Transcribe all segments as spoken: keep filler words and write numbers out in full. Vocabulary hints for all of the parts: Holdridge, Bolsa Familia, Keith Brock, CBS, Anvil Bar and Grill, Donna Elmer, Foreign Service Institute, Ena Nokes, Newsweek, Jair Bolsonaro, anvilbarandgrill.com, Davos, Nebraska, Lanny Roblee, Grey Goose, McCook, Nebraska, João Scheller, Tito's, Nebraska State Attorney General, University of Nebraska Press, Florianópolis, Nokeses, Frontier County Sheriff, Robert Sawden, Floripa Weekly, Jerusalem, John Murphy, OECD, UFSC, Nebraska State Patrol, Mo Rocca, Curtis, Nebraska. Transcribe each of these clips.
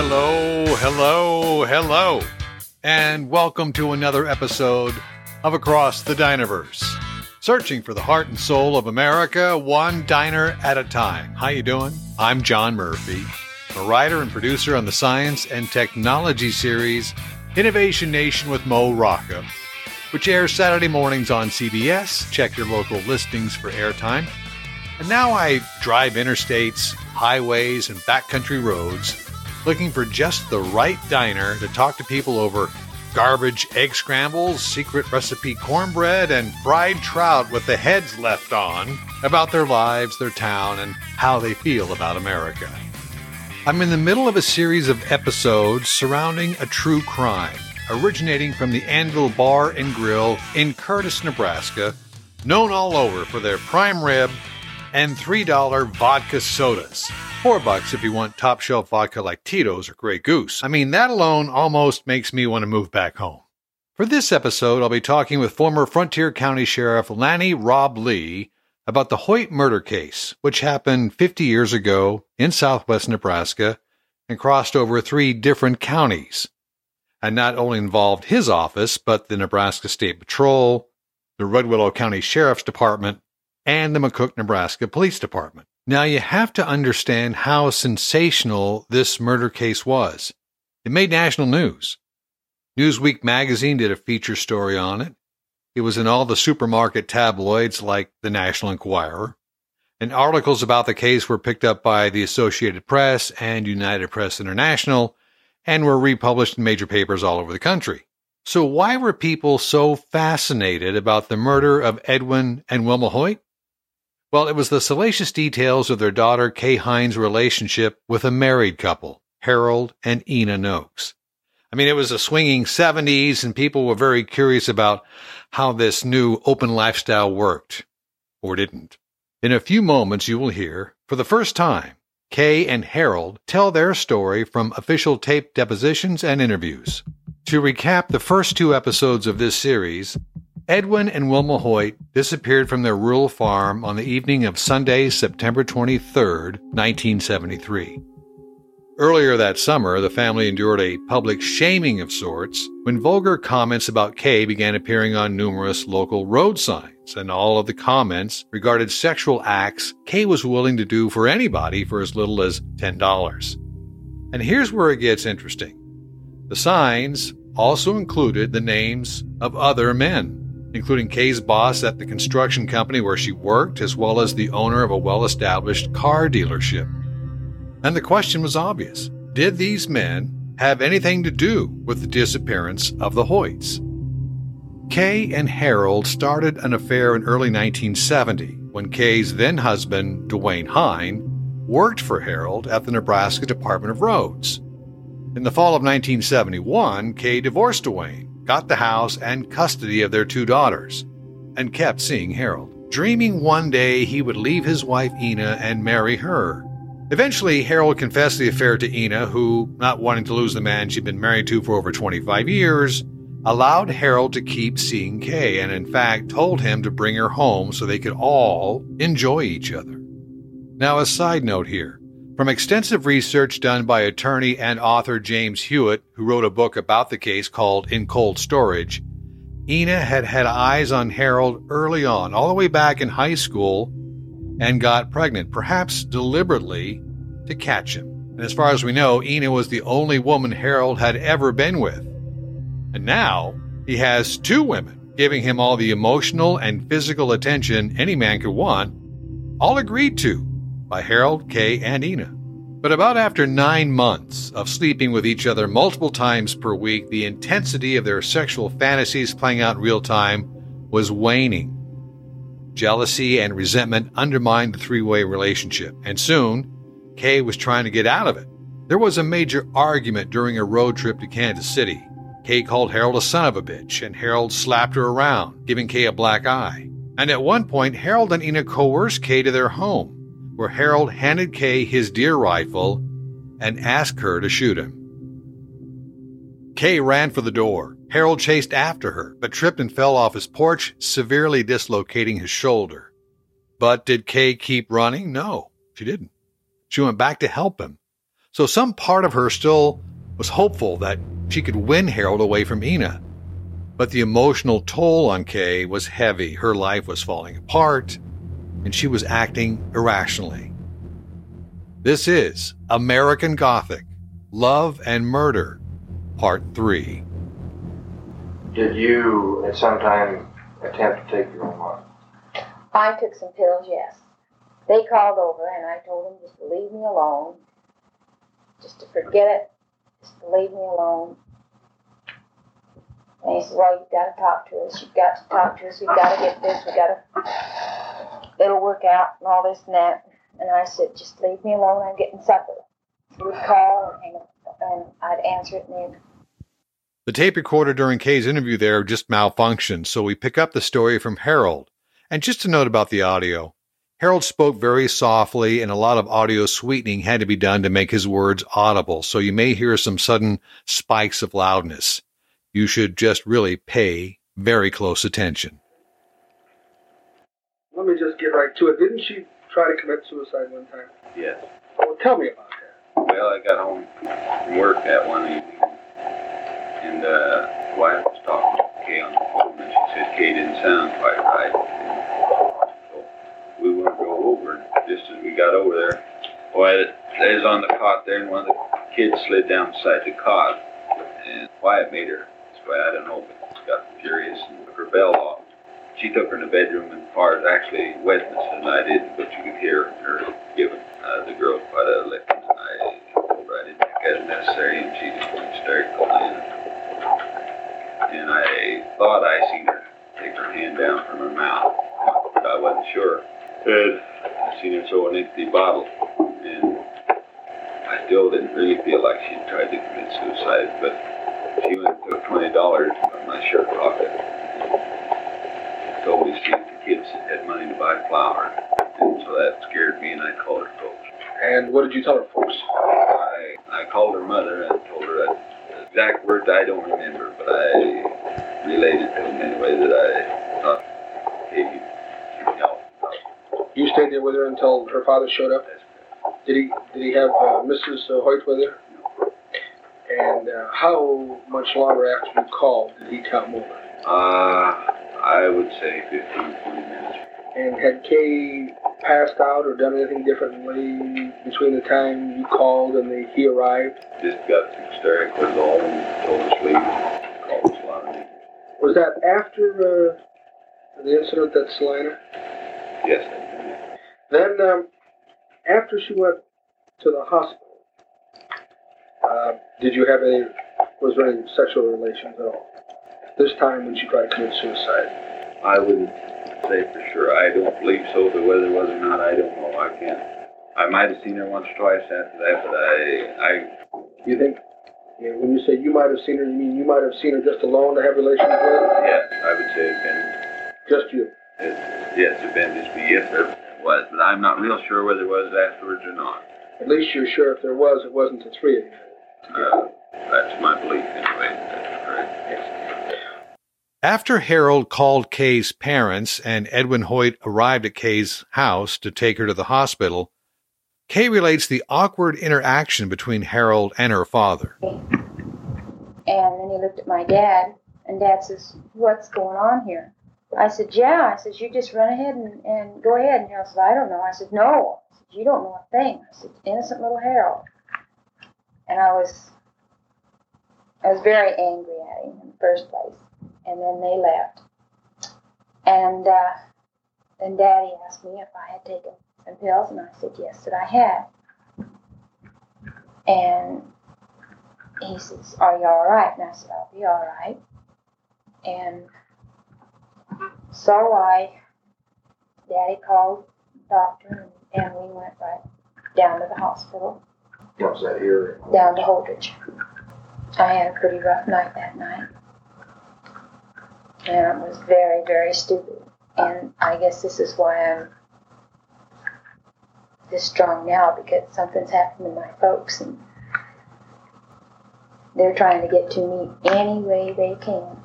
Hello, hello, hello, and welcome to another episode of Across the Dinerverse, searching for the heart and soul of America, one diner at a time. How you doing? I'm John Murphy, a writer and producer on the science and technology series Innovation Nation with Mo Rocca, which airs Saturday mornings on C B S. Check your local listings for airtime. And now I drive interstates, highways, and backcountry roads looking for just the right diner to talk to people over garbage egg scrambles, secret recipe cornbread, and fried trout with the heads left on about their lives, their town, and how they feel about America. I'm in the middle of a series of episodes surrounding a true crime originating from the Anvil Bar and Grill in Curtis, Nebraska, known all over for their prime rib and three dollar vodka sodas. Four bucks if you want top-shelf vodka like Tito's or Grey Goose. I mean, that alone almost makes me want to move back home. For this episode, I'll be talking with former Frontier County Sheriff Lanny Roblee about the Hoyt murder case, which happened fifty years ago in southwest Nebraska and crossed over three different counties, and not only involved his office, but the Nebraska State Patrol, the Red Willow County Sheriff's Department, and the McCook, Nebraska Police Department. Now, you have to understand how sensational this murder case was. It made national news. Newsweek magazine did a feature story on it. It was in all the supermarket tabloids like the National Enquirer, and articles about the case were picked up by the Associated Press and United Press International, and were republished in major papers all over the country. So why were people so fascinated about the murder of Edwin and Wilma Hoyt? Well, it was the salacious details of their daughter Kay Hein's relationship with a married couple, Harold and Ena Nokes. I mean, it was the swinging seventies, and people were very curious about how this new open lifestyle worked, or didn't. In a few moments, you will hear, for the first time, Kay and Harold tell their story from official tape depositions and interviews. To recap the first two episodes of this series, Edwin and Wilma Hoyt disappeared from their rural farm on the evening of Sunday, September twenty-third, nineteen seventy-three. Earlier that summer, the family endured a public shaming of sorts when vulgar comments about Kay began appearing on numerous local road signs, and all of the comments regarded sexual acts Kay was willing to do for anybody for as little as ten dollars. And here's where it gets interesting. The signs also included the names of other men, including Kay's boss at the construction company where she worked, as well as the owner of a well-established car dealership. And the question was obvious. Did these men have anything to do with the disappearance of the Hoyts? Kay and Harold started an affair in early nineteen seventy when Kay's then-husband, Dwayne Hein, worked for Harold at the Nebraska Department of Roads. In the fall of nineteen seventy-one, Kay divorced Dwayne, got the house and custody of their two daughters, and kept seeing Harold, dreaming one day he would leave his wife Ena and marry her. Eventually, Harold confessed the affair to Ena, who, not wanting to lose the man she'd been married to for over twenty-five years, allowed Harold to keep seeing Kay and, in fact, told him to bring her home so they could all enjoy each other. Now, a side note here. From extensive research done by attorney and author James Hewitt, who wrote a book about the case called In Cold Storage, Ena had had eyes on Harold early on, all the way back in high school, and got pregnant, perhaps deliberately, to catch him. And as far as we know, Ena was the only woman Harold had ever been with. And now, he has two women, giving him all the emotional and physical attention any man could want, all agreed to by Harold, Kay, and Ena. But about after nine months of sleeping with each other multiple times per week, the intensity of their sexual fantasies playing out in real time was waning. Jealousy and resentment undermined the three-way relationship, and soon, Kay was trying to get out of it. There was a major argument during a road trip to Kansas City. Kay called Harold a son of a bitch, and Harold slapped her around, giving Kay a black eye. And at one point, Harold and Ena coerced Kay to their home, where Harold handed Kay his deer rifle and asked her to shoot him. Kay ran for the door. Harold chased after her, but tripped and fell off his porch, severely dislocating his shoulder. But did Kay keep running? No, she didn't. She went back to help him. So some part of her still was hopeful that she could win Harold away from Ena. But the emotional toll on Kay was heavy. Her life was falling apart, and she was acting irrationally. This is American Gothic, Love and Murder, Part three. Did you at some time attempt to take your own life? I took some pills, yes. They called over, and I told them just to leave me alone, just to forget it, just to leave me alone. And he said, well, you've got to talk to us, you've got to talk to us, we've got to get this, we've got to, it'll work out, and all this and that. And I said, just leave me alone, I'm getting supper. He would call, and, hang up, and I'd answer it, and they'd... The tape recorder during Kay's interview there just malfunctioned, so we pick up the story from Harold. And just a note about the audio. Harold spoke very softly, and a lot of audio sweetening had to be done to make his words audible, so you may hear some sudden spikes of loudness. You should just really pay very close attention. Let me just get right to it. Didn't she try to commit suicide one time? Yes. Well, tell me about that. Well, I got home from work that one evening, and uh, the wife was talking to Kay on the phone, and she said Kay didn't sound quite right. So we went to go over, and just as we got over there, boy, they was on the cot there, and one of the kids slid down beside the cot, and Wyatt made her. I don't know, but she got furious and took her bell off. She took her in the bedroom, and as far as actually wetness than I did, but you could hear her giving uh, the girl quite a lick. And I told her I didn't think that was necessary, and she just went hysterical. And I thought I seen her take her hand down from her mouth, but I wasn't sure. And I seen her throw an empty bottle, and I still didn't really feel like she tried to commit suicide, but she went and took twenty dollars from my shirt pocket and told me she the kids had money to buy flour. And so that scared me, and I called her folks. And what did you tell her folks? I, I called her mother and told her that exact words I don't remember, but I related to them anyway that I thought Kay could help. You stayed there with her until her father showed up? That's correct. Did he, did he have uh, Missus Hoyt with her? And uh, how much longer after you called did he come over? Uh, I would say fifteen, twenty minutes. And had Kay passed out or done anything differently between the time you called and the, he arrived? Just got hysterical and all and told her to sleep. Called Salina. Was that after uh, the incident at Salina? Yes. Then um, after she went to the hospital, Uh, did you have any, was there any sexual relations at all? This time when she tried to commit suicide? I wouldn't say for sure. I don't believe so, but whether it was or not, I don't know. I can't. I might have seen her once or twice after that, but I... I you think, you know, when you say you might have seen her, you mean you might have seen her just alone to have relations with her? Yes, I would say it's been... Just you? It, yes, it's been just me, if there was, but I'm not real sure whether it was afterwards or not. At least you're sure if there was, it wasn't the three of you. Uh, that's my belief anyway. That's correct. Yes. After Harold called Kay's parents and Edwin Hoyt arrived at Kay's house to take her to the hospital, Kay relates the awkward interaction between Harold and her father. And then he looked at my dad, and Dad says, what's going on here? I said, yeah. I said, you just run ahead and, and go ahead. And Harold said, I don't know. I said, no. I said, you don't know a thing. I said, innocent little Harold. And I was I was very angry at him in the first place. And then they left. And uh, then Daddy asked me if I had taken some pills, and I said, yes, that I had. And he says, are you all right? And I said, I'll be all right. And so I, Daddy called the doctor, and, and we went right down to the hospital. What's that here? Down to Holdridge. I had a pretty rough night that night. And I was very, very stupid. And I guess this is why I'm this strong now, because something's happened to my folks, and they're trying to get to me any way they can.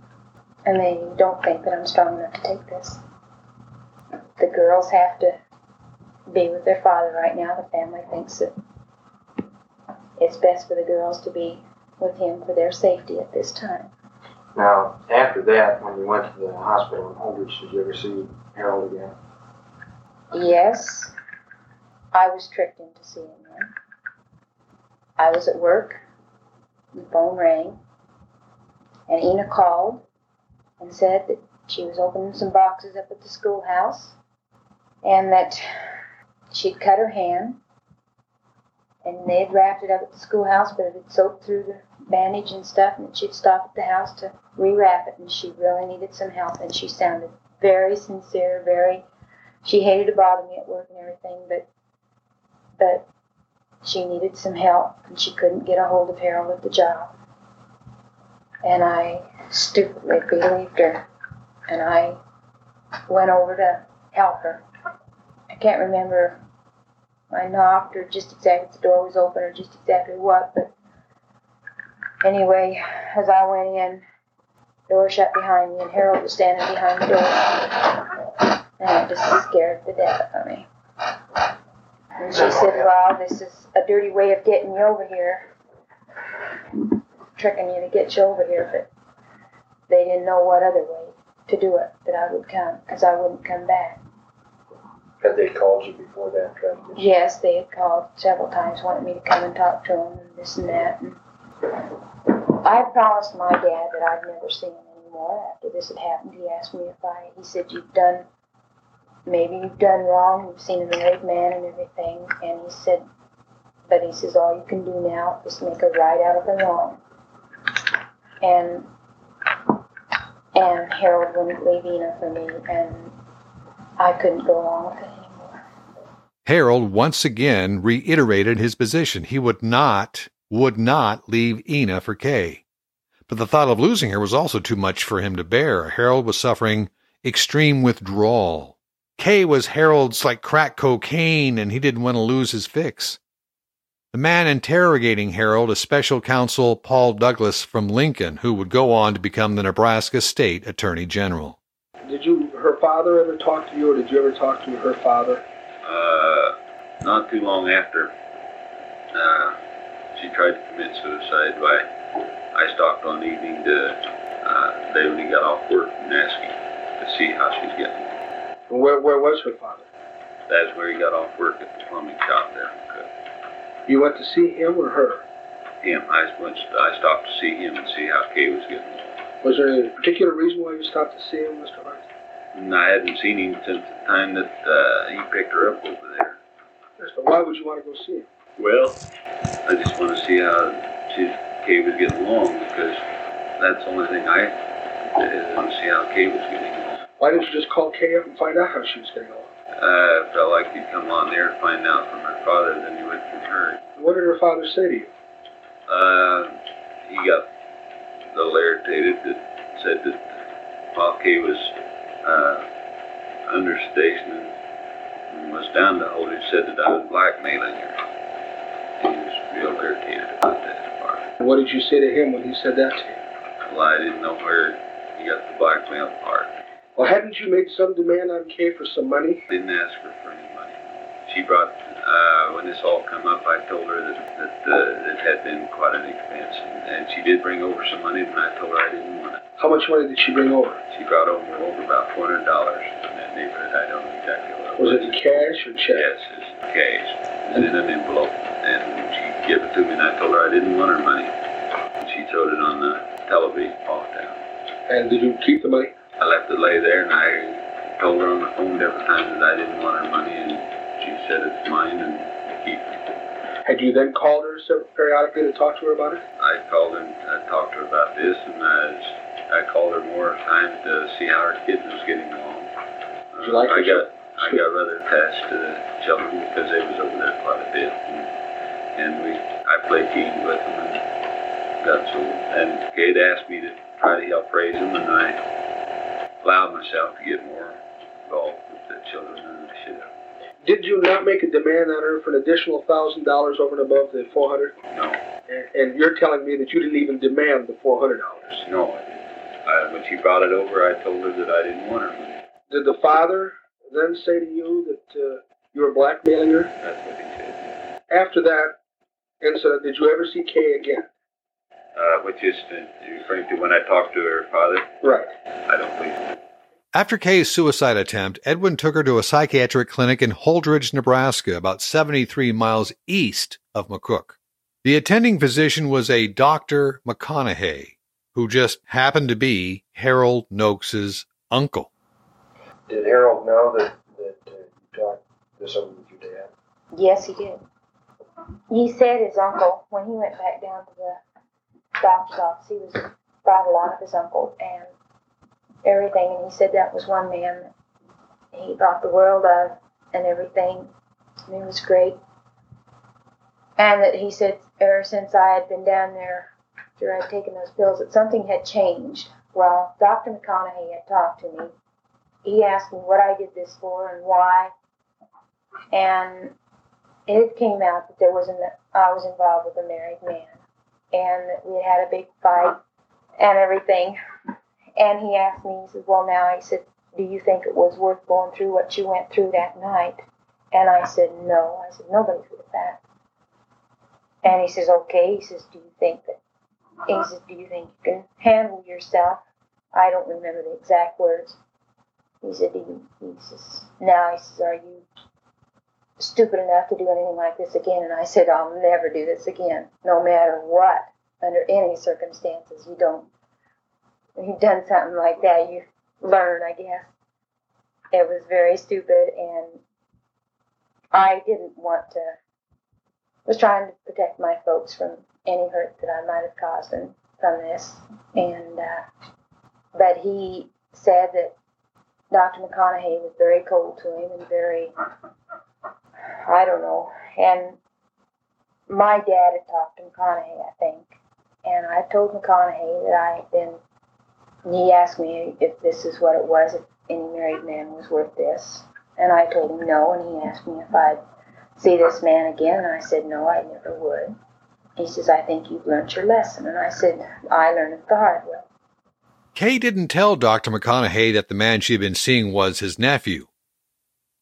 And they don't think that I'm strong enough to take this. The girls have to be with their father right now. The family thinks that it's best for the girls to be with him for their safety at this time. Now, after that, when you went to the hospital in Holdridge, did you ever see Harold again? Yes. I was tricked into seeing him. I was at work. The phone rang. And Ena called and said that she was opening some boxes up at the schoolhouse and that she'd cut her hand and they'd wrapped it up at the schoolhouse, but it had soaked through the bandage and stuff, and she'd stop at the house to rewrap it, and she really needed some help, and she sounded very sincere, very, she hated to bother me at work and everything, but but she needed some help, and she couldn't get a hold of Harold at the job. And I stupidly believed her, and I went over to help her. I can't remember if I knocked or just exactly if the door was open or just exactly what, but anyway, as I went in, the door shut behind me, and Harold was standing behind the door, and it just scared the death out of me. And she said, well, this is a dirty way of getting you over here, tricking you to get you over here, but they didn't know what other way to do it, that I would come, because I wouldn't come back. Had they called you before that? Right? Yes, they had called several times, wanted me to come and talk to them, and this and that, and I promised my dad that I'd never see him anymore. After this had happened, he asked me if I, he said, you've done, maybe you've done wrong, you've seen a married man and everything, and he said, but he says, all you can do now is make a right out of the wrong. And, and Harold wouldn't leave Ena for me, and I couldn't go along with it anymore. Harold once again reiterated his position. He would not... would not leave Ena for Kay. But the thought of losing her was also too much for him to bear. Harold was suffering extreme withdrawal. Kay was Harold's like crack cocaine, and he didn't want to lose his fix. The man interrogating Harold is special counsel Paul Douglas from Lincoln, who would go on to become the Nebraska State Attorney General. Did you, her father ever talk to you, or did you ever talk to her father? Uh, not too long after. Uh... She tried to commit suicide by, I stopped one evening to, uh, day when he got off work and asking to see how she's getting. And where, where was her father? That's where he got off work, at the plumbing shop there. You went to see him or her? Him. I went, I stopped to see him and see how Kay was getting. Was there any particular reason why you stopped to see him, Mister Hart? I hadn't seen him since the time that uh, he picked her up over there. Yes, but why would you want to go see him? Well, I just want to see how Kay was getting along, because that's the only thing I, I want to see how Kay was getting along. Why didn't you just call Kay up and find out how she was getting along? I felt like you'd come on there and find out from her father than you would from her. What did her father say to you? Uh, he got a little irritated that said that while Kay was uh, under station and was down to hold it, said that I was blackmailing her. He was real irritated about that part. What did you say to him when he said that to you? Well, I didn't know where he got the blackmail part. Well, hadn't you made some demand on Kay for some money? I didn't ask her for any money. She brought, uh, when this all came up, I told her that, that uh, it had been quite an expense, and, and she did bring over some money, and I told her I didn't want it. How much money did she bring over? She brought over over about four hundred dollars in that neighborhood. I don't know exactly what it was. Was it in cash or check? Yes, it was in cash. It was in an envelope. And she gave it to me, and I told her I didn't want her money. And she throwed it on the television off down. And did you keep the money? I left it lay there, and I told her on the phone every time that I didn't want her money, and she said it's mine, and I keep it. Had you then called her periodically to talk to her about it? I called her, and I talked to her about this, and I, I called her more times to see how her kid was getting along. Did you like I got, I got rather attached to the children because they was over there quite a bit. And And we, I played games with them, and got so. And Kate asked me to try to help raise them, and I allowed myself to get more involved with the children than I should have. Did you not make a demand on her for an additional one thousand dollars over and above the four hundred dollars? No. And, and you're telling me that you didn't even demand the four hundred dollars? No, I didn't. I, when she brought it over, I told her that I didn't want her money. Did the father then say to you that uh, you were blackmailing her? That's what he said. After that, And so, did you ever see Kay again? Uh, which is referring to when I talked to her father? Right. I don't believe so. After Kay's suicide attempt, Edwin took her to a psychiatric clinic in Holdridge, Nebraska, about seventy-three miles east of McCook. The attending physician was a Doctor McConaughey, who just happened to be Harold Nokes' uncle. Did Harold know that, that uh, you talked this over with your dad? Yes, he did. He said his uncle, when he went back down to the doctor's office, he was brought a lot of his uncle and everything, and he said that was one man that he thought the world of and everything, and he was great. And that he said ever since I had been down there after I'd taken those pills that something had changed. Well, Doctor McConaughey had talked to me. He asked me what I did this for and why, and it came out that there was an, I was involved with a married man, and we had a big fight and everything. And he asked me, he said, well, now, he said, do you think it was worth going through what you went through that night? And I said, no. I said, nobody's with that. And he says, okay. He says, do you think that, he says, do you think you can handle yourself? I don't remember the exact words. He said, do you, he says, now, he says, are you stupid enough to do anything like this again? And I said, I'll never do this again, no matter what, under any circumstances. You don't, when you've done something like that, you learn, I guess. It was very stupid, and I didn't want to, was trying to protect my folks from any hurt that I might have caused them from this. And uh, but he said that Doctor McConaughey was very cold to him and very, I don't know. And my dad had talked to McConaughey, I think. And I told McConaughey that I had been, and he asked me if this is what it was, if any married man was worth this. And I told him no, and he asked me if I'd see this man again, and I said no, I never would. He says, I think you've learned your lesson. And I said, I learned it the hard way. Kay didn't tell Doctor McConaughey that the man she had been seeing was his nephew.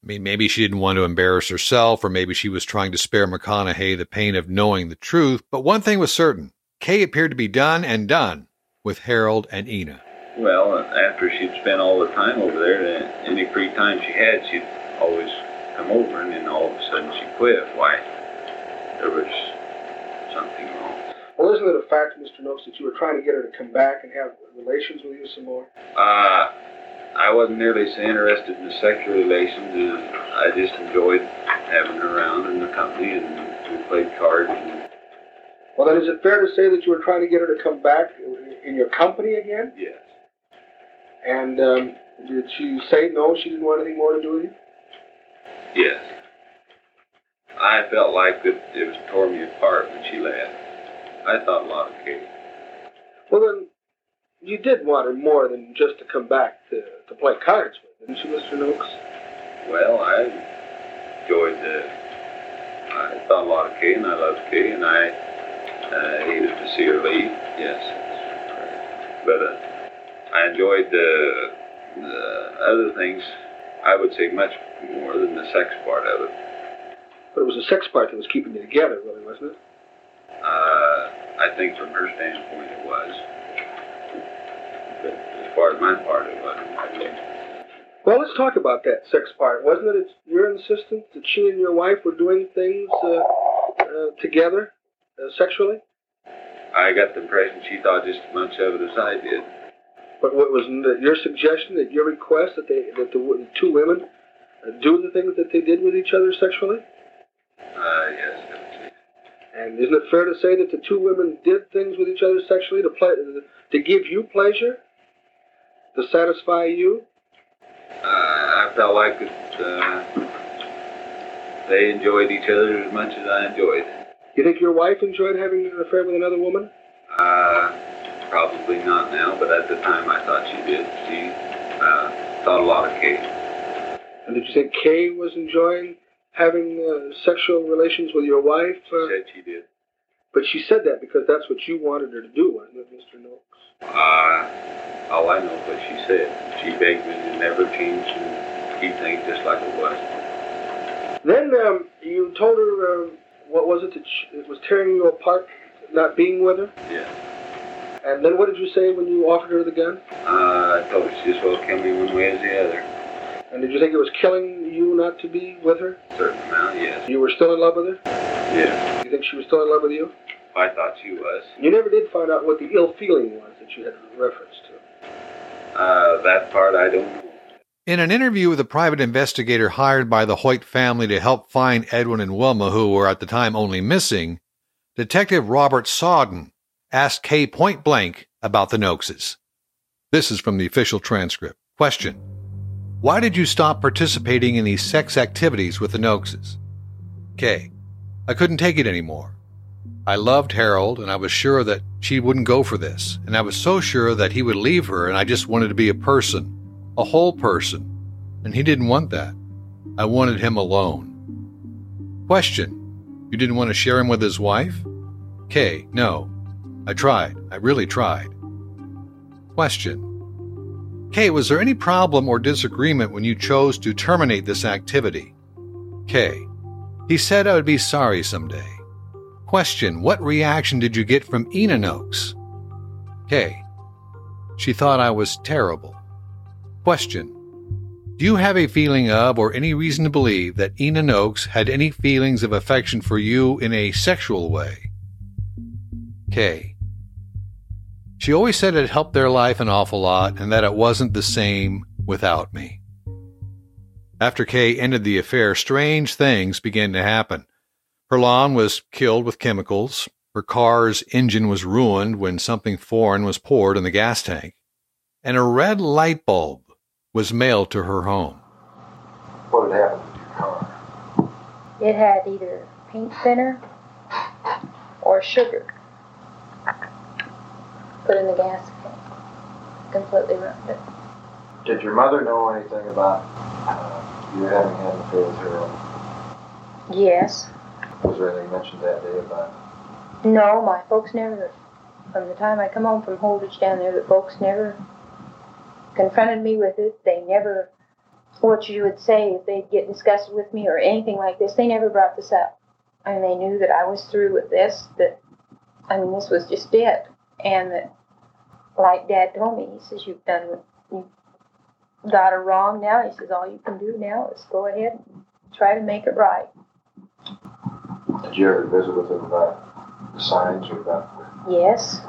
I mean, maybe she didn't want to embarrass herself, or maybe she was trying to spare McConaughey the pain of knowing the truth, but one thing was certain. Kay appeared to be done and done with Harold and Ena. Well, after she'd spent all the time over there, any free time she had, she'd always come over, and then all of a sudden she quit. Why? There was something wrong. Well, isn't it a fact, Mister Nokes, that you were trying to get her to come back and have relations with you some more? Uh, I wasn't nearly so interested in the sexual relations. I just enjoyed having her around in the company, and we played cards. And... Well, then is it fair to say that you were trying to get her to come back in your company again? Yes. And um, did she say no, she didn't want anything more to do with you? Yes. I felt like that it was tore me apart when she left. I thought a lot of Kay. Well, then, you did want her more than just to come back to, to play cards with, didn't you, Mister Nokes? Well, I enjoyed the... I thought a lot of Kay, and I loved Kay, and I uh, hated to see her leave, yes. But... Uh, I enjoyed the, the other things, I would say, much more than the sex part of it. But it was the sex part that was keeping you together, really, wasn't it? Uh, I think from her standpoint it was. But as far as my part, it wasn't. I think. Well, let's talk about that sex part. Wasn't it it's your insistence that she and your wife were doing things uh, uh, together, uh, sexually? I got the impression she thought just as much of it as I did. But what was your suggestion, that your request that they that the, the two women do the things that they did with each other sexually? Uh, yes. And isn't it fair to say that the two women did things with each other sexually to play, to give you pleasure, to satisfy you? Uh, I felt like that uh, they enjoyed each other as much as I enjoyed. You think your wife enjoyed having an affair with another woman? Uh. Probably not now, but at the time I thought she did. She uh, thought a lot of Kay. And did you think Kay was enjoying having uh, sexual relations with your wife? Uh, she said she did. But she said that because that's what you wanted her to do, wasn't it, Mister Nokes? Uh, all I know is what she said. She begged me to never change and keep things just like it was. Then um, you told her uh, what was it? That she, it was tearing you apart, not being with her? Yeah. And then what did you say when you offered her the gun? Uh, I told her she just will kill me one way or the other. And did you think it was killing you not to be with her? A certain amount, yes. You were still in love with her? Yeah. You think she was still in love with you? I thought she was. You never did find out what the ill feeling was that you had reference to? Uh, that part I don't know. In an interview with a private investigator hired by the Hoyt family to help find Edwin and Wilma, who were at the time only missing, Detective Robert Sawden asked Kay point blank about the Nokeses. This is from the official transcript. Question: why did you stop participating in these sex activities with the Nokeses? Kay: I couldn't take it anymore. I loved Harold, and I was sure that she wouldn't go for this, and I was so sure that he would leave her, and I just wanted to be a person, a whole person, and he didn't want that. I wanted him alone. Question: you didn't want to share him with his wife? Kay: no. I tried. I really tried. Question: Kay, was there any problem or disagreement when you chose to terminate this activity? Kay: he said I would be sorry someday. Question: what reaction did you get from Ena Nokes? Kay: she thought I was terrible. Question: do you have a feeling of or any reason to believe that Ena Nokes had any feelings of affection for you in a sexual way? Kay: she always said it helped their life an awful lot and that it wasn't the same without me. After Kay ended the affair, strange things began to happen. Her lawn was killed with chemicals. Her car's engine was ruined when something foreign was poured in the gas tank. And a red light bulb was mailed to her home. What had happened to your car? It had either paint thinner or sugar put in the gas tank. Completely ruined it. Did your mother know anything about uh, you having had an affair with her? Yes. Was there anything mentioned that day about it? No, my folks never. From the time I come home from Holdridge down there, the folks never confronted me with it. They never, what you would say if they'd get disgusted with me or anything like this, they never brought this up. I mean, they knew that I was through with this, that, I mean, this was just it. And that, like Dad told me, he says, you've done, you got it wrong now. He says, all you can do now is go ahead and try to make it right. Did you ever visit with him about the signs or about? Yes.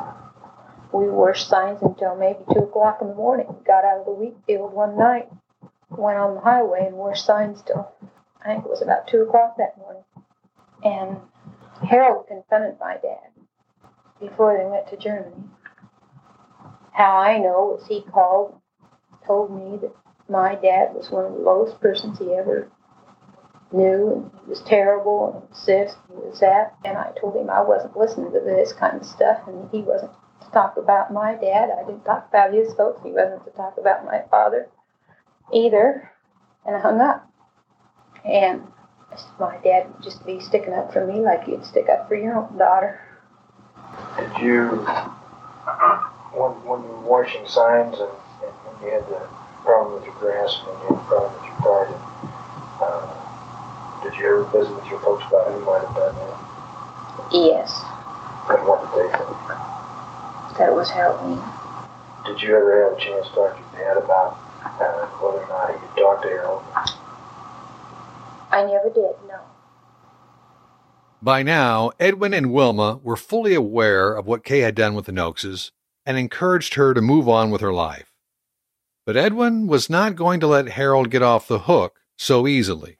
We wore signs until maybe two o'clock in the morning. Got out of the wheat field one night, went on the highway and wore signs till, I think it was about two o'clock that morning. And Harold confronted my dad before they went to Germany. How I know was he called, told me that my dad was one of the lowest persons he ever knew, and he was terrible, and this, and he was that, and I told him I wasn't listening to this kind of stuff, and he wasn't to talk about my dad. I didn't talk about his folks. He wasn't to talk about my father either, and I hung up. And my dad would just be sticking up for me like you'd stick up for your own daughter. Did you, when, when you were washing signs and, and when you had the problem with your grass and when you had the problem with your car, uh, did you ever visit with your folks about who might have done that? Yes. And what did they think? That was helping. Did you ever have a chance to talk to your dad about uh, whether or not he could talk to Harold? I never did, no. By now, Edwin and Wilma were fully aware of what Kay had done with the Nokeses and encouraged her to move on with her life. But Edwin was not going to let Harold get off the hook so easily.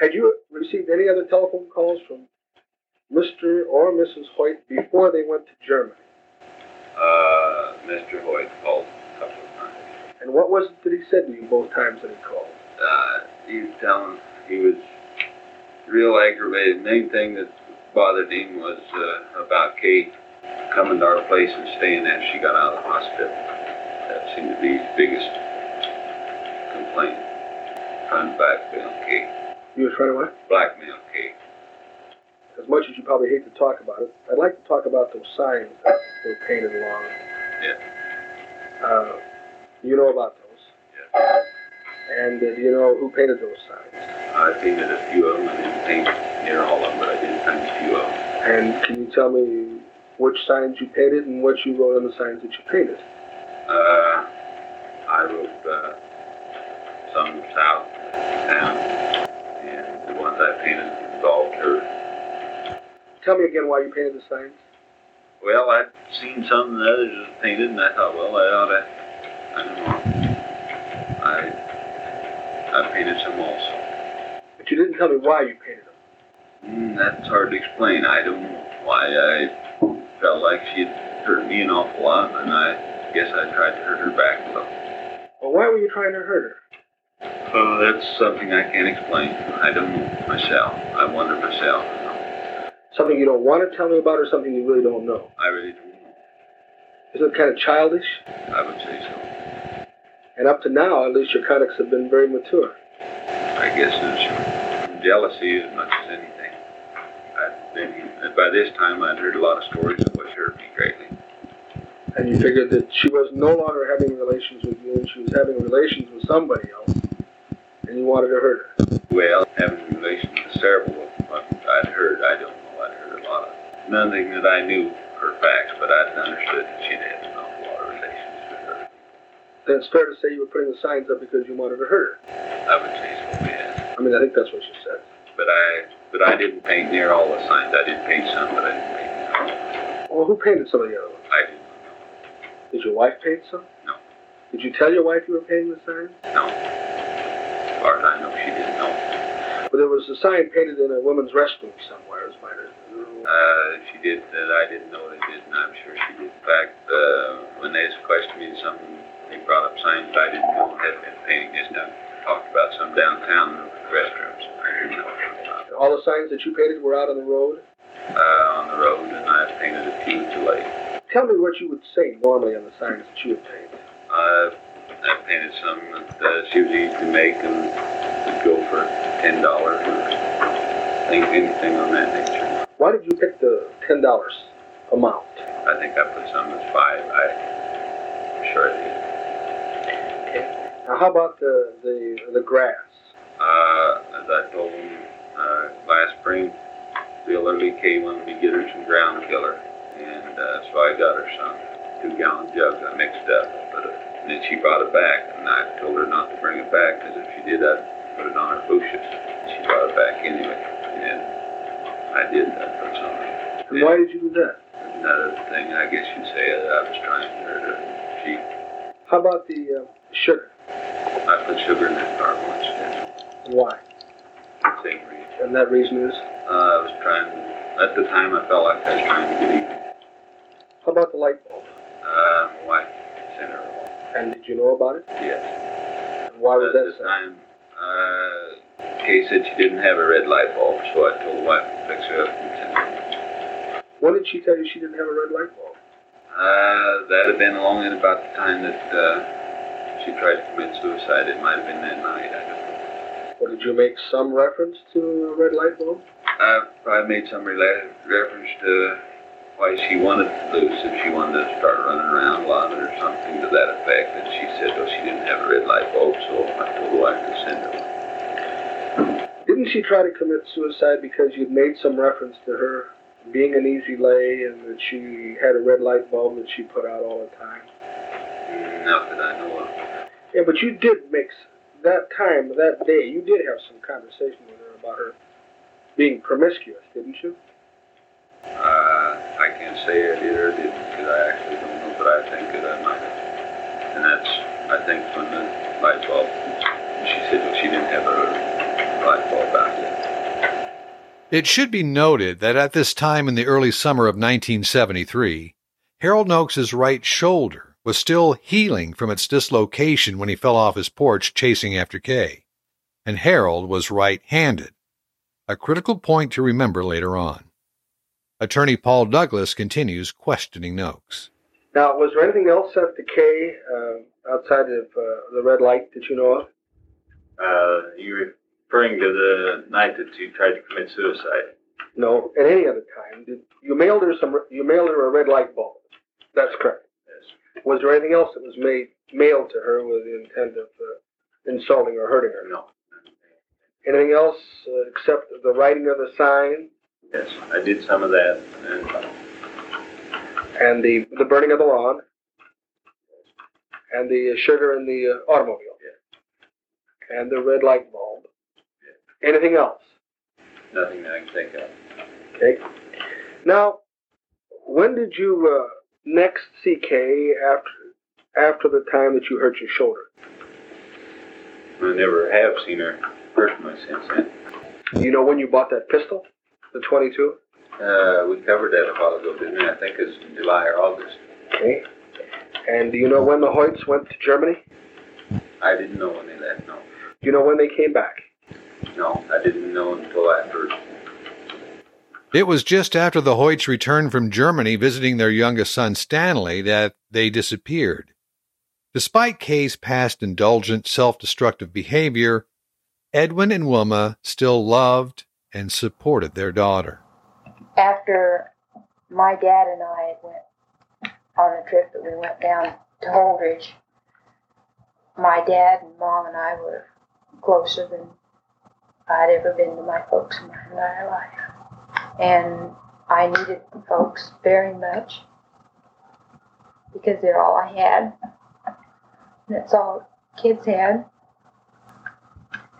Had you received any other telephone calls from Mister or Missus Hoyt before they went to Germany? Uh, Mister Hoyt called a couple of times. And what was it that he said to you both times that he called? Uh, he was telling, he was real aggravated. The main thing that bothered him was uh, about Kate coming to our place and staying after she got out of the hospital. That seemed to be his biggest complaint. Trying to backfill Kate. You were trying to what? Blackmail, Kay. As much as you probably hate to talk about it, I'd like to talk about those signs that were painted along. Yeah. Uh, you know about those? Yeah. And uh, do you know who painted those signs? I painted a few of them. I didn't paint near all of them, but I did paint a few of them. And can you tell me which signs you painted and what you wrote on the signs that you painted? Uh, I wrote uh, some south down, and the ones I painted involved her. Tell me again why you painted the signs. Well, I'd seen some that others had painted, and I thought, well, I ought to, I don't know, I, I painted some also. But you didn't tell me why you painted them. Mm, that's hard to explain. I don't know why. I felt like she had hurt me an awful lot, and I guess I tried to hurt her back a little. Well, why were you trying to hurt her? Oh, that's something I can't explain. I don't know myself. I wonder myself. Something you don't want to tell me about or something you really don't know? I really don't know. Isn't it kind of childish? I would say so. And up to now, at least your contacts have been very mature. I guess it's jealousy as much as anything. I've been, by this time, I'd heard a lot of stories of what hurt me greatly. And you figured that she was no longer having relations with you and she was having relations with somebody else, and you wanted to hurt her? Well, having relations is terrible. I'd heard, I don't know, I'd heard a lot of nothing that I knew her facts, but I'd understood that she'd had an awful lot of relations with her. Then it's fair to say you were putting the signs up because you wanted to hurt her? I would say so, yeah. I mean, I think that's what she said. But I but I didn't paint near all the signs. I did paint some, but I didn't paint near all. Well, who painted some of the other ones? I didn't know. Did your wife paint some? No. Did you tell your wife you were painting the signs? No. As far as I know, she didn't know. But there was a sign painted in a woman's restroom somewhere, as my understanding. Uh, she did that. I didn't know they did, and I'm sure she did. In fact, uh, when they questioned me, some they brought up signs I didn't know had been painting. Just now, talked about some downtown restrooms. I didn't know what about. All the signs that you painted were out on the road? Uh, on the road, and I painted a few too late. Tell me what you would say normally on the signs that you had painted. Uh, I painted some that uh, she was easy to make and would go for ten dollars or think anything on that nature. Why did you pick the ten dollars amount? I think I put some as five. I'm sure I did. Okay. Now, how about the, the, the grass? Uh, as I told him uh, last spring, Bill Early Kay wanted me to get her some ground killer. And uh, so I got her some two-gallon jugs I mixed up. But uh, And then she brought it back, and I told her not to bring it back, because if she did, I'd put it on her bushes. She brought it back anyway, and I did that for some reason. And why did you do that? Another thing, I guess you'd say that I was trying to hurt her. She... How about the uh, sugar? I put sugar in that car once. Yeah. Why? Same reason. And that reason is? Uh, I was trying to... At the time, I felt like I was trying to get even. How about the light bulb? Uh, my wife sent her. And did you know about it? Yes. And why was that? At the time, uh, Kay said she didn't have a red light bulb, so I told the wife to fix her up and send her. When did she tell you she didn't have a red light bulb? Uh, that had been along in about the time that uh, she tried to commit suicide. It might have been that night, I don't know. Well, did you make some reference to a red light bulb? I probably made some rela- reference to... why she wanted to lose, if she wanted to start running around a lot or something to that effect. And she said, well, she didn't have a red light bulb, so I told her I could send her one. Didn't she try to commit suicide because you'd made some reference to her being an easy lay and that she had a red light bulb that she put out all the time? Not that I know of. Yeah, but you did make, that time, that day, you did have some conversation with her about her being promiscuous, didn't you? Uh, I can't say I did or didn't, because I actually don't know, but I think that I might have. And that's, I think, when the light bulb, she said well, she didn't have a light bulb out yet. It should be noted that at this time in the early summer of nineteen seventy-three, Harold Nokes' right shoulder was still healing from its dislocation when he fell off his porch chasing after Kay. And Harold was right-handed, a critical point to remember later on. Attorney Paul Douglas continues questioning Nokes. Now, was there anything else after Kay uh, outside of uh, the red light that you know of? Uh, you're referring to the night that you tried to commit suicide? No, at any other time. Did, you mailed her some. You mailed her a red light bulb. That's correct. Yes. Was there anything else that was made mailed to her with the intent of uh, insulting or hurting her. No. Anything else uh, except the writing of the sign? Yes, I did some of that. And the, the burning of the lawn? And the sugar in the uh, automobile? Yes. And the red light bulb? Yes. Anything else? Nothing that I can think of. Okay. Now, when did you uh, next see Kay after after the time that you hurt your shoulder? I never have seen her personally since then. You know when you bought that pistol, the twenty-two? Uh, we covered that a while ago, didn't we? I think it's July or August. Okay. And do you know when the Hoyts went to Germany? I didn't know when they left, no. Do you know when they came back? No, I didn't know until after. It was just after the Hoyts returned from Germany visiting their youngest son, Stanley, that they disappeared. Despite Kay's past indulgent, self-destructive behavior, Edwin and Wilma still loved and supported their daughter. After my dad and I went on a trip that we went down to Holdridge, my dad and Mom and I were closer than I'd ever been to my folks in my entire life. And I needed the folks very much because they're all I had. That's all kids had.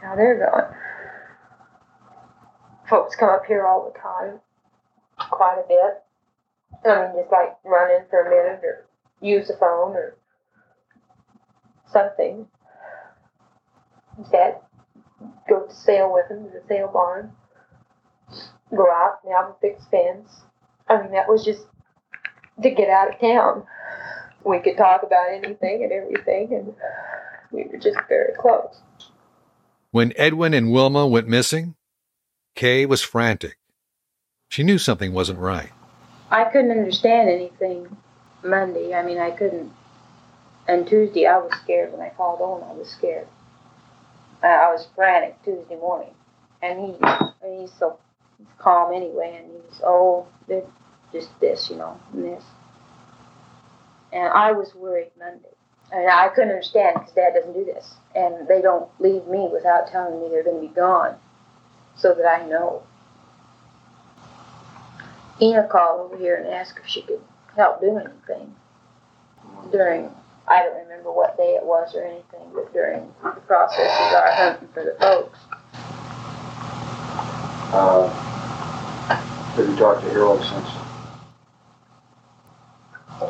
Now they're gone. Folks come up here all the time, quite a bit. I mean, just like run in for a minute or use the phone or something. Dad, go to sail with them to the sail barn. Go out and have a big fence. I mean, that was just to get out of town. We could talk about anything and everything, and we were just very close. When Edwin and Wilma went missing, Kay was frantic. She knew something wasn't right. I couldn't understand anything Monday. I mean, I couldn't. And Tuesday, I was scared. When I called home, I was scared. I was frantic Tuesday morning. And he, and he's so calm anyway, and he's, oh, just this, you know, and this. And I was worried Monday. I mean, I couldn't understand because Dad doesn't do this. And they don't leave me without telling me they're going to be gone so that I know. Ena called over here and asked if she could help do anything during, I don't remember what day it was or anything, but during the process of our hunting for the folks. Uh, have you talked to Harold since?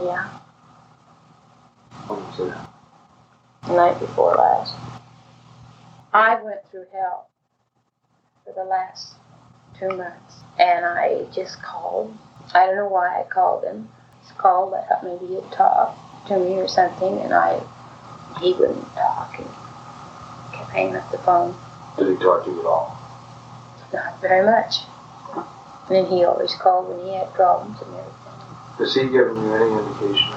Yeah. The night before last. I went through hell for the last two months, and I just called. I don't know why I called him. Just called. I thought maybe he'd talk to me or something, and I he wouldn't talk. And kept hanging up the phone. Did he talk to you at all? Not very much. And then he always called when he had problems and everything. Has he given you any indication?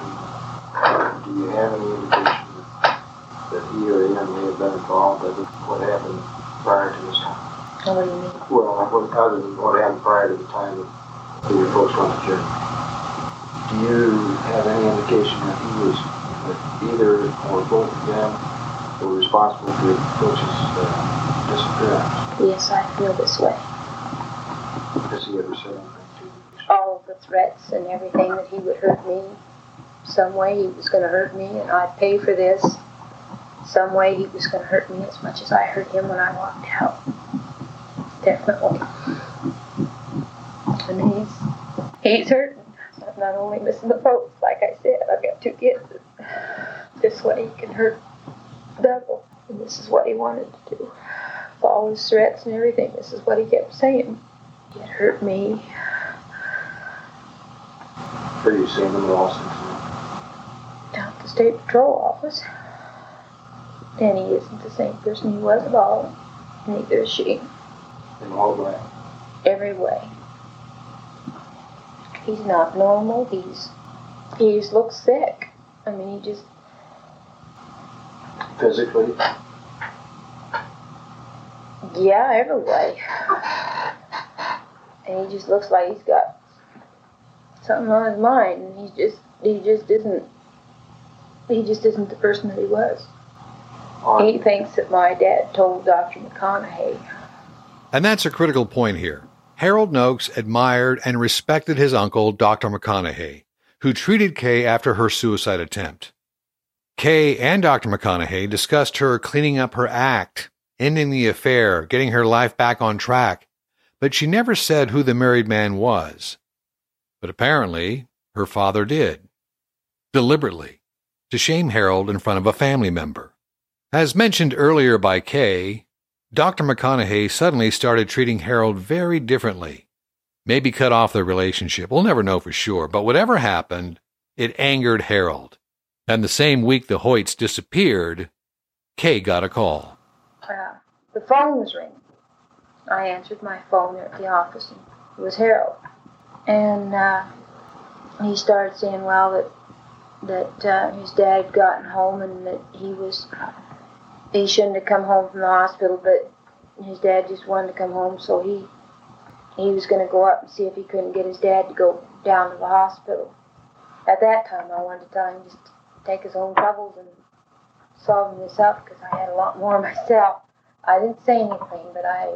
Do you have any indication that he or Ena may have been involved with what happened prior to this time? What do you mean? Well, other than what happened prior to the time that your folks went to Germany. Do you have any indication that he was, that either or both of them were responsible for your folks' uh, disappearance? Yes, I feel this way. Has he ever said anything to you? All of the threats and everything that he would hurt me. Some way he was going to hurt me, and I'd pay for this. Some way he was going to hurt me as much as I hurt him when I walked out. Definitely. And he's, he's hurting. I'm not only missing the folks, like I said, I've got two kids. This way he can hurt double. And this is what he wanted to do. With all his threats and everything, this is what he kept saying. He had hurt me. Have you seen them at all since then? Down at the State Patrol office. And he isn't the same person he was at all. Neither is she. In what way? Every way. He's not normal. He's he just looks sick. I mean, he just... Physically? Yeah, every way. And he just looks like he's got something on his mind. And he just, he just isn't... He just isn't the person that he was. He thinks that my dad told Doctor McConaughey. And that's a critical point here. Harold Nokes admired and respected his uncle, Doctor McConaughey, who treated Kay after her suicide attempt. Kay and Doctor McConaughey discussed her cleaning up her act, ending the affair, getting her life back on track, but she never said who the married man was. But apparently, her father did. Deliberately, to shame Harold in front of a family member. As mentioned earlier by Kay, Doctor McConaughey suddenly started treating Harold very differently. Maybe cut off their relationship, we'll never know for sure, but whatever happened, it angered Harold. And the same week the Hoyts disappeared, Kay got a call. Uh, the phone was ringing. I answered my phone at the office, and it was Harold. And uh, he started saying, well, that that uh, his dad had gotten home and that he was, he shouldn't have come home from the hospital, but his dad just wanted to come home, so he he was going to go up and see if he couldn't get his dad to go down to the hospital. At that time, I wanted to tell him just to take his own troubles and solve them himself, because I had a lot more myself. I didn't say anything, but I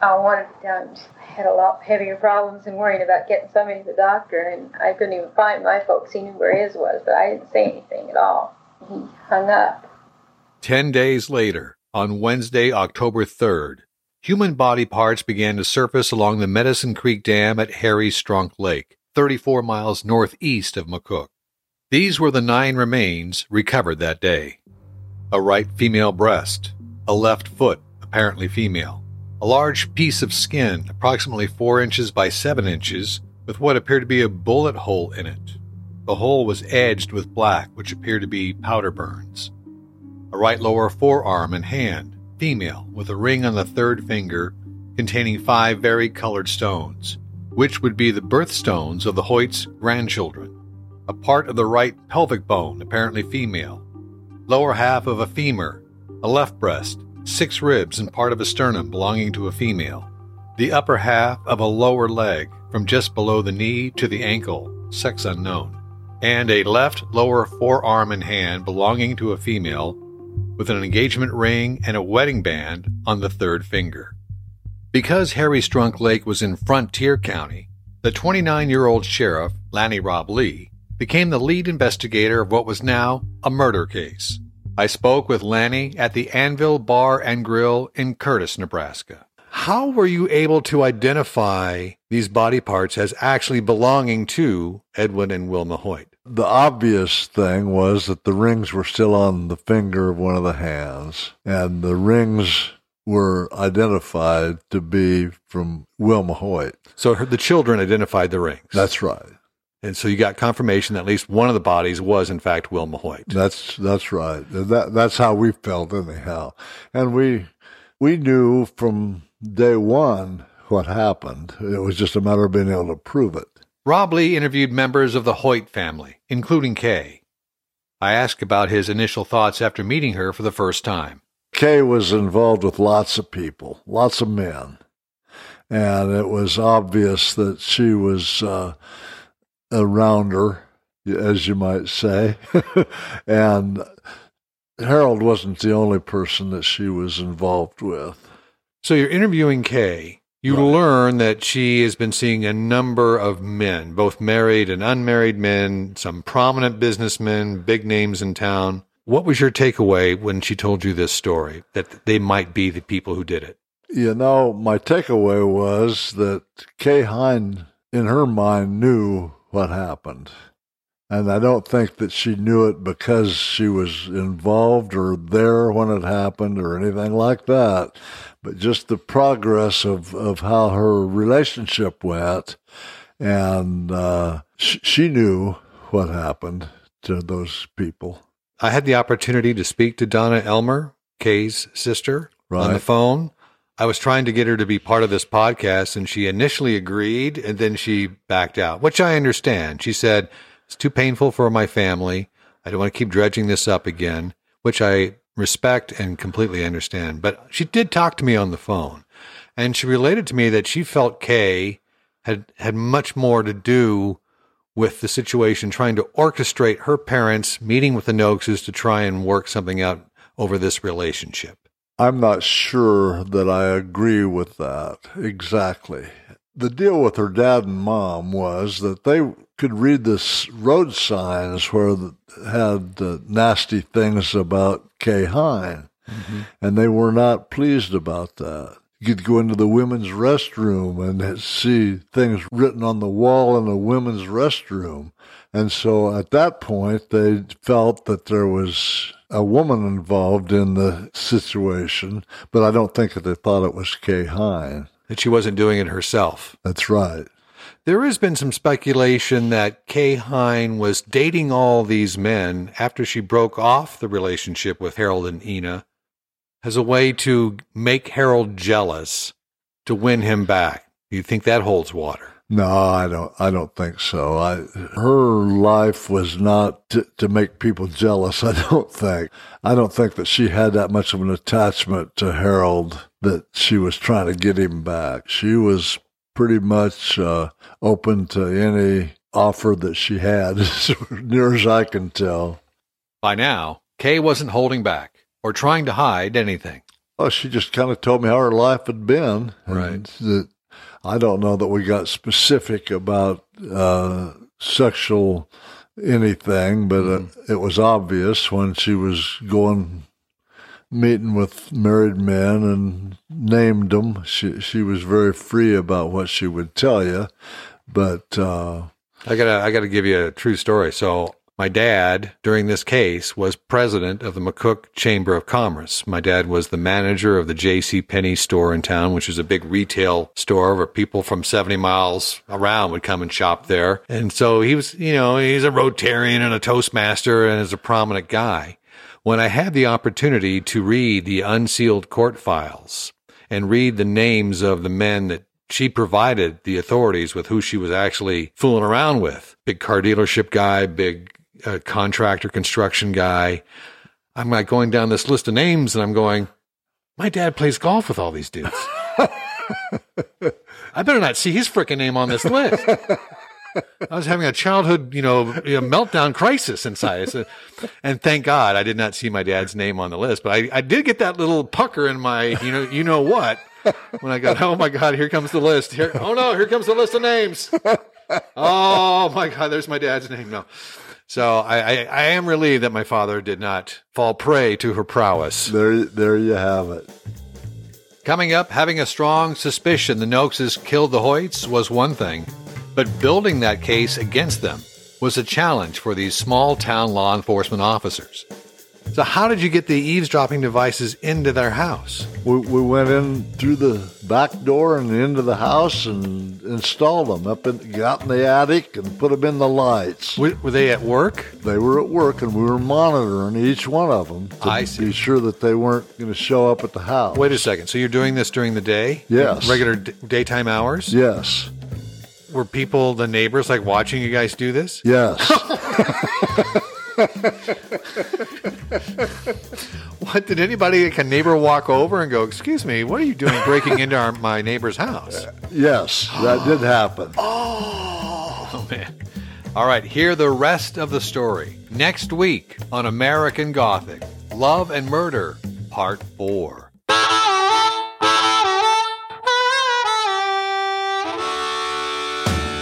I wanted to tell him just, I had a lot heavier problems and worrying about getting somebody to the doctor, and I couldn't even find my folks. He knew where his was, but I didn't say anything at all. He hung up. Ten days later, on Wednesday, October third, human body parts began to surface along the Medicine Creek Dam at Harry Strunk Lake, thirty-four miles northeast of McCook. These were the nine remains recovered that day. A right female breast, a left foot, apparently female, a large piece of skin, approximately four inches by seven inches, with what appeared to be a bullet hole in it. The hole was edged with black, which appeared to be powder burns. A right lower forearm and hand, female, with a ring on the third finger containing five vari-colored stones, which would be the birthstones of the Hoyt's grandchildren. A part of the right pelvic bone, apparently female. Lower half of a femur, a left breast, six ribs and part of a sternum belonging to a female. The upper half of a lower leg, from just below the knee to the ankle, sex unknown. And a left lower forearm and hand belonging to a female, with an engagement ring and a wedding band on the third finger. Because Harry Strunk Lake was in Frontier County, the twenty-nine-year-old sheriff, Lanny Roblee, became the lead investigator of what was now a murder case. I spoke with Lanny at the Anvil Bar and Grill in Curtis, Nebraska. How were you able to identify these body parts as actually belonging to Edwin and Wilma Hoyt? The obvious thing was that the rings were still on the finger of one of the hands, and the rings were identified to be from Wilma Hoyt. So the children identified the rings. That's right. And so you got confirmation that at least one of the bodies was, in fact, Wilma Hoyt. That's that's right. That that's how we felt, anyhow. And we we knew from day one what happened. It was just a matter of being able to prove it. Roblee interviewed members of the Hoyt family, including Kay. I asked about his initial thoughts after meeting her for the first time. Kay was involved with lots of people, lots of men, and it was obvious that she was uh, a rounder, as you might say, and Harold wasn't the only person that she was involved with. So you're interviewing Kay. You right. learn that she has been seeing a number of men, both married and unmarried men, some prominent businessmen, big names in town. What was your takeaway when she told you this story, that they might be the people who did it? You know, my takeaway was that Kay Hein, in her mind, knew what happened. And I don't think that she knew it because she was involved or there when it happened or anything like that. But just the progress of, of how her relationship went, and uh, sh- she knew what happened to those people. I had the opportunity to speak to Donna Elmer, Kay's sister, right. on the phone. I was trying to get her to be part of this podcast, and she initially agreed, and then she backed out, which I understand. She said, it's too painful for my family. I don't want to keep dredging this up again, which I respect and completely understand. But she did talk to me on the phone, and she related to me that she felt Kay had had much more to do with the situation, trying to orchestrate her parents meeting with the Nokeses to try and work something out over this relationship. I'm not sure that I agree with that exactly. The deal with her dad and mom was that they could read the road signs where it had uh, nasty things about Kay Hein, mm-hmm. and they were not pleased about that. You could go into the women's restroom and see things written on the wall in the women's restroom. And so at that point, they felt that there was a woman involved in the situation, but I don't think that they thought it was Kay Hein. That she wasn't doing it herself. That's right. There has been some speculation that Kay Hein was dating all these men after she broke off the relationship with Harold and Ena as a way to make Harold jealous, to win him back. Do you think that holds water? No, I don't. I don't think so. I, her life was not t- to make people jealous. I don't think. I don't think that she had that much of an attachment to Harold that she was trying to get him back. She was pretty much uh, open to any offer that she had, as near as I can tell. By now, Kay wasn't holding back or trying to hide anything. Well, she just kind of told me how her life had been, and right? That I don't know that we got specific about uh, sexual anything, but mm-hmm. it, it was obvious when she was going meeting with married men and named them. She she was very free about what she would tell you, but uh, I gotta I gotta give you a true story. So my dad, during this case, was president of the McCook Chamber of Commerce. My dad was the manager of the J C Penney store in town, which is a big retail store where people from seventy miles around would come and shop there. And so he was, you know, he's a Rotarian and a Toastmaster and is a prominent guy. When I had the opportunity to read the unsealed court files and read the names of the men that she provided the authorities with, who she was actually fooling around with, big car dealership guy, big a contractor, construction guy. I'm like going down this list of names and I'm going, my dad plays golf with all these dudes. I better not see his frickin' name on this list. I was having a childhood, you know, meltdown crisis inside. And thank God I did not see my dad's name on the list, but I, I did get that little pucker in my, you know, you know what, when I go, oh my God, here comes the list here. Oh no, here comes the list of names. Oh my God, there's my dad's name. No. So I, I, I am relieved that my father did not fall prey to her prowess. There, there you have it. Coming up, having a strong suspicion the Nokeses killed the Hoyts was one thing, but building that case against them was a challenge for these small-town law enforcement officers. So how did you get the eavesdropping devices into their house? We, we went in through the back door and into the house and installed them up in, got in the attic and put them in the lights. Were they at work? They were at work, and we were monitoring each one of them to I see. be sure that they weren't going to show up at the house. Wait a second. So you're doing this during the day? Yes. Regular d- daytime hours? Yes. Were people, the neighbors, like watching you guys do this? Yes. What, did anybody, like a neighbor, walk over and go, excuse me, what are you doing breaking into our, my neighbor's house? Yes, that did happen. Oh. Oh, man. All right, hear the rest of the story next week on American Gothic, Love and Murder, Part four.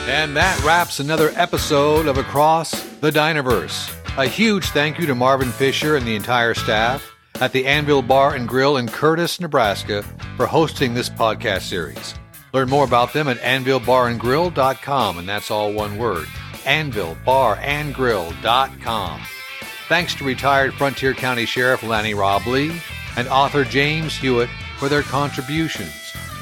And that wraps another episode of Across the Dinerverse. A huge thank you to Marvin Fisher and the entire staff at the Anvil Bar and Grill in Curtis, Nebraska, for hosting this podcast series. Learn more about them at anvil bar and grill dot com, and that's all one word, anvil bar and grill dot com. Thanks to retired Frontier County Sheriff Lanny Roblee and author James Hewitt for their contributions,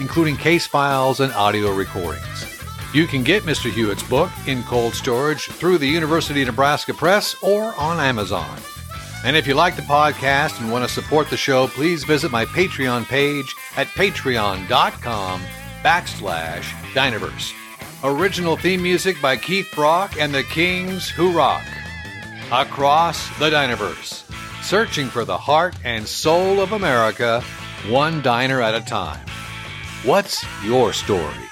including case files and audio recordings. You can get Mister Hewitt's book, In Cold Storage, through the University of Nebraska Press or on Amazon. And if you like the podcast and want to support the show, please visit my Patreon page at patreon.com backslash Dinerverse. Original theme music by Keith Brock and the Kings Who Rock. Across the Dinerverse, searching for the heart and soul of America, one diner at a time. What's your story?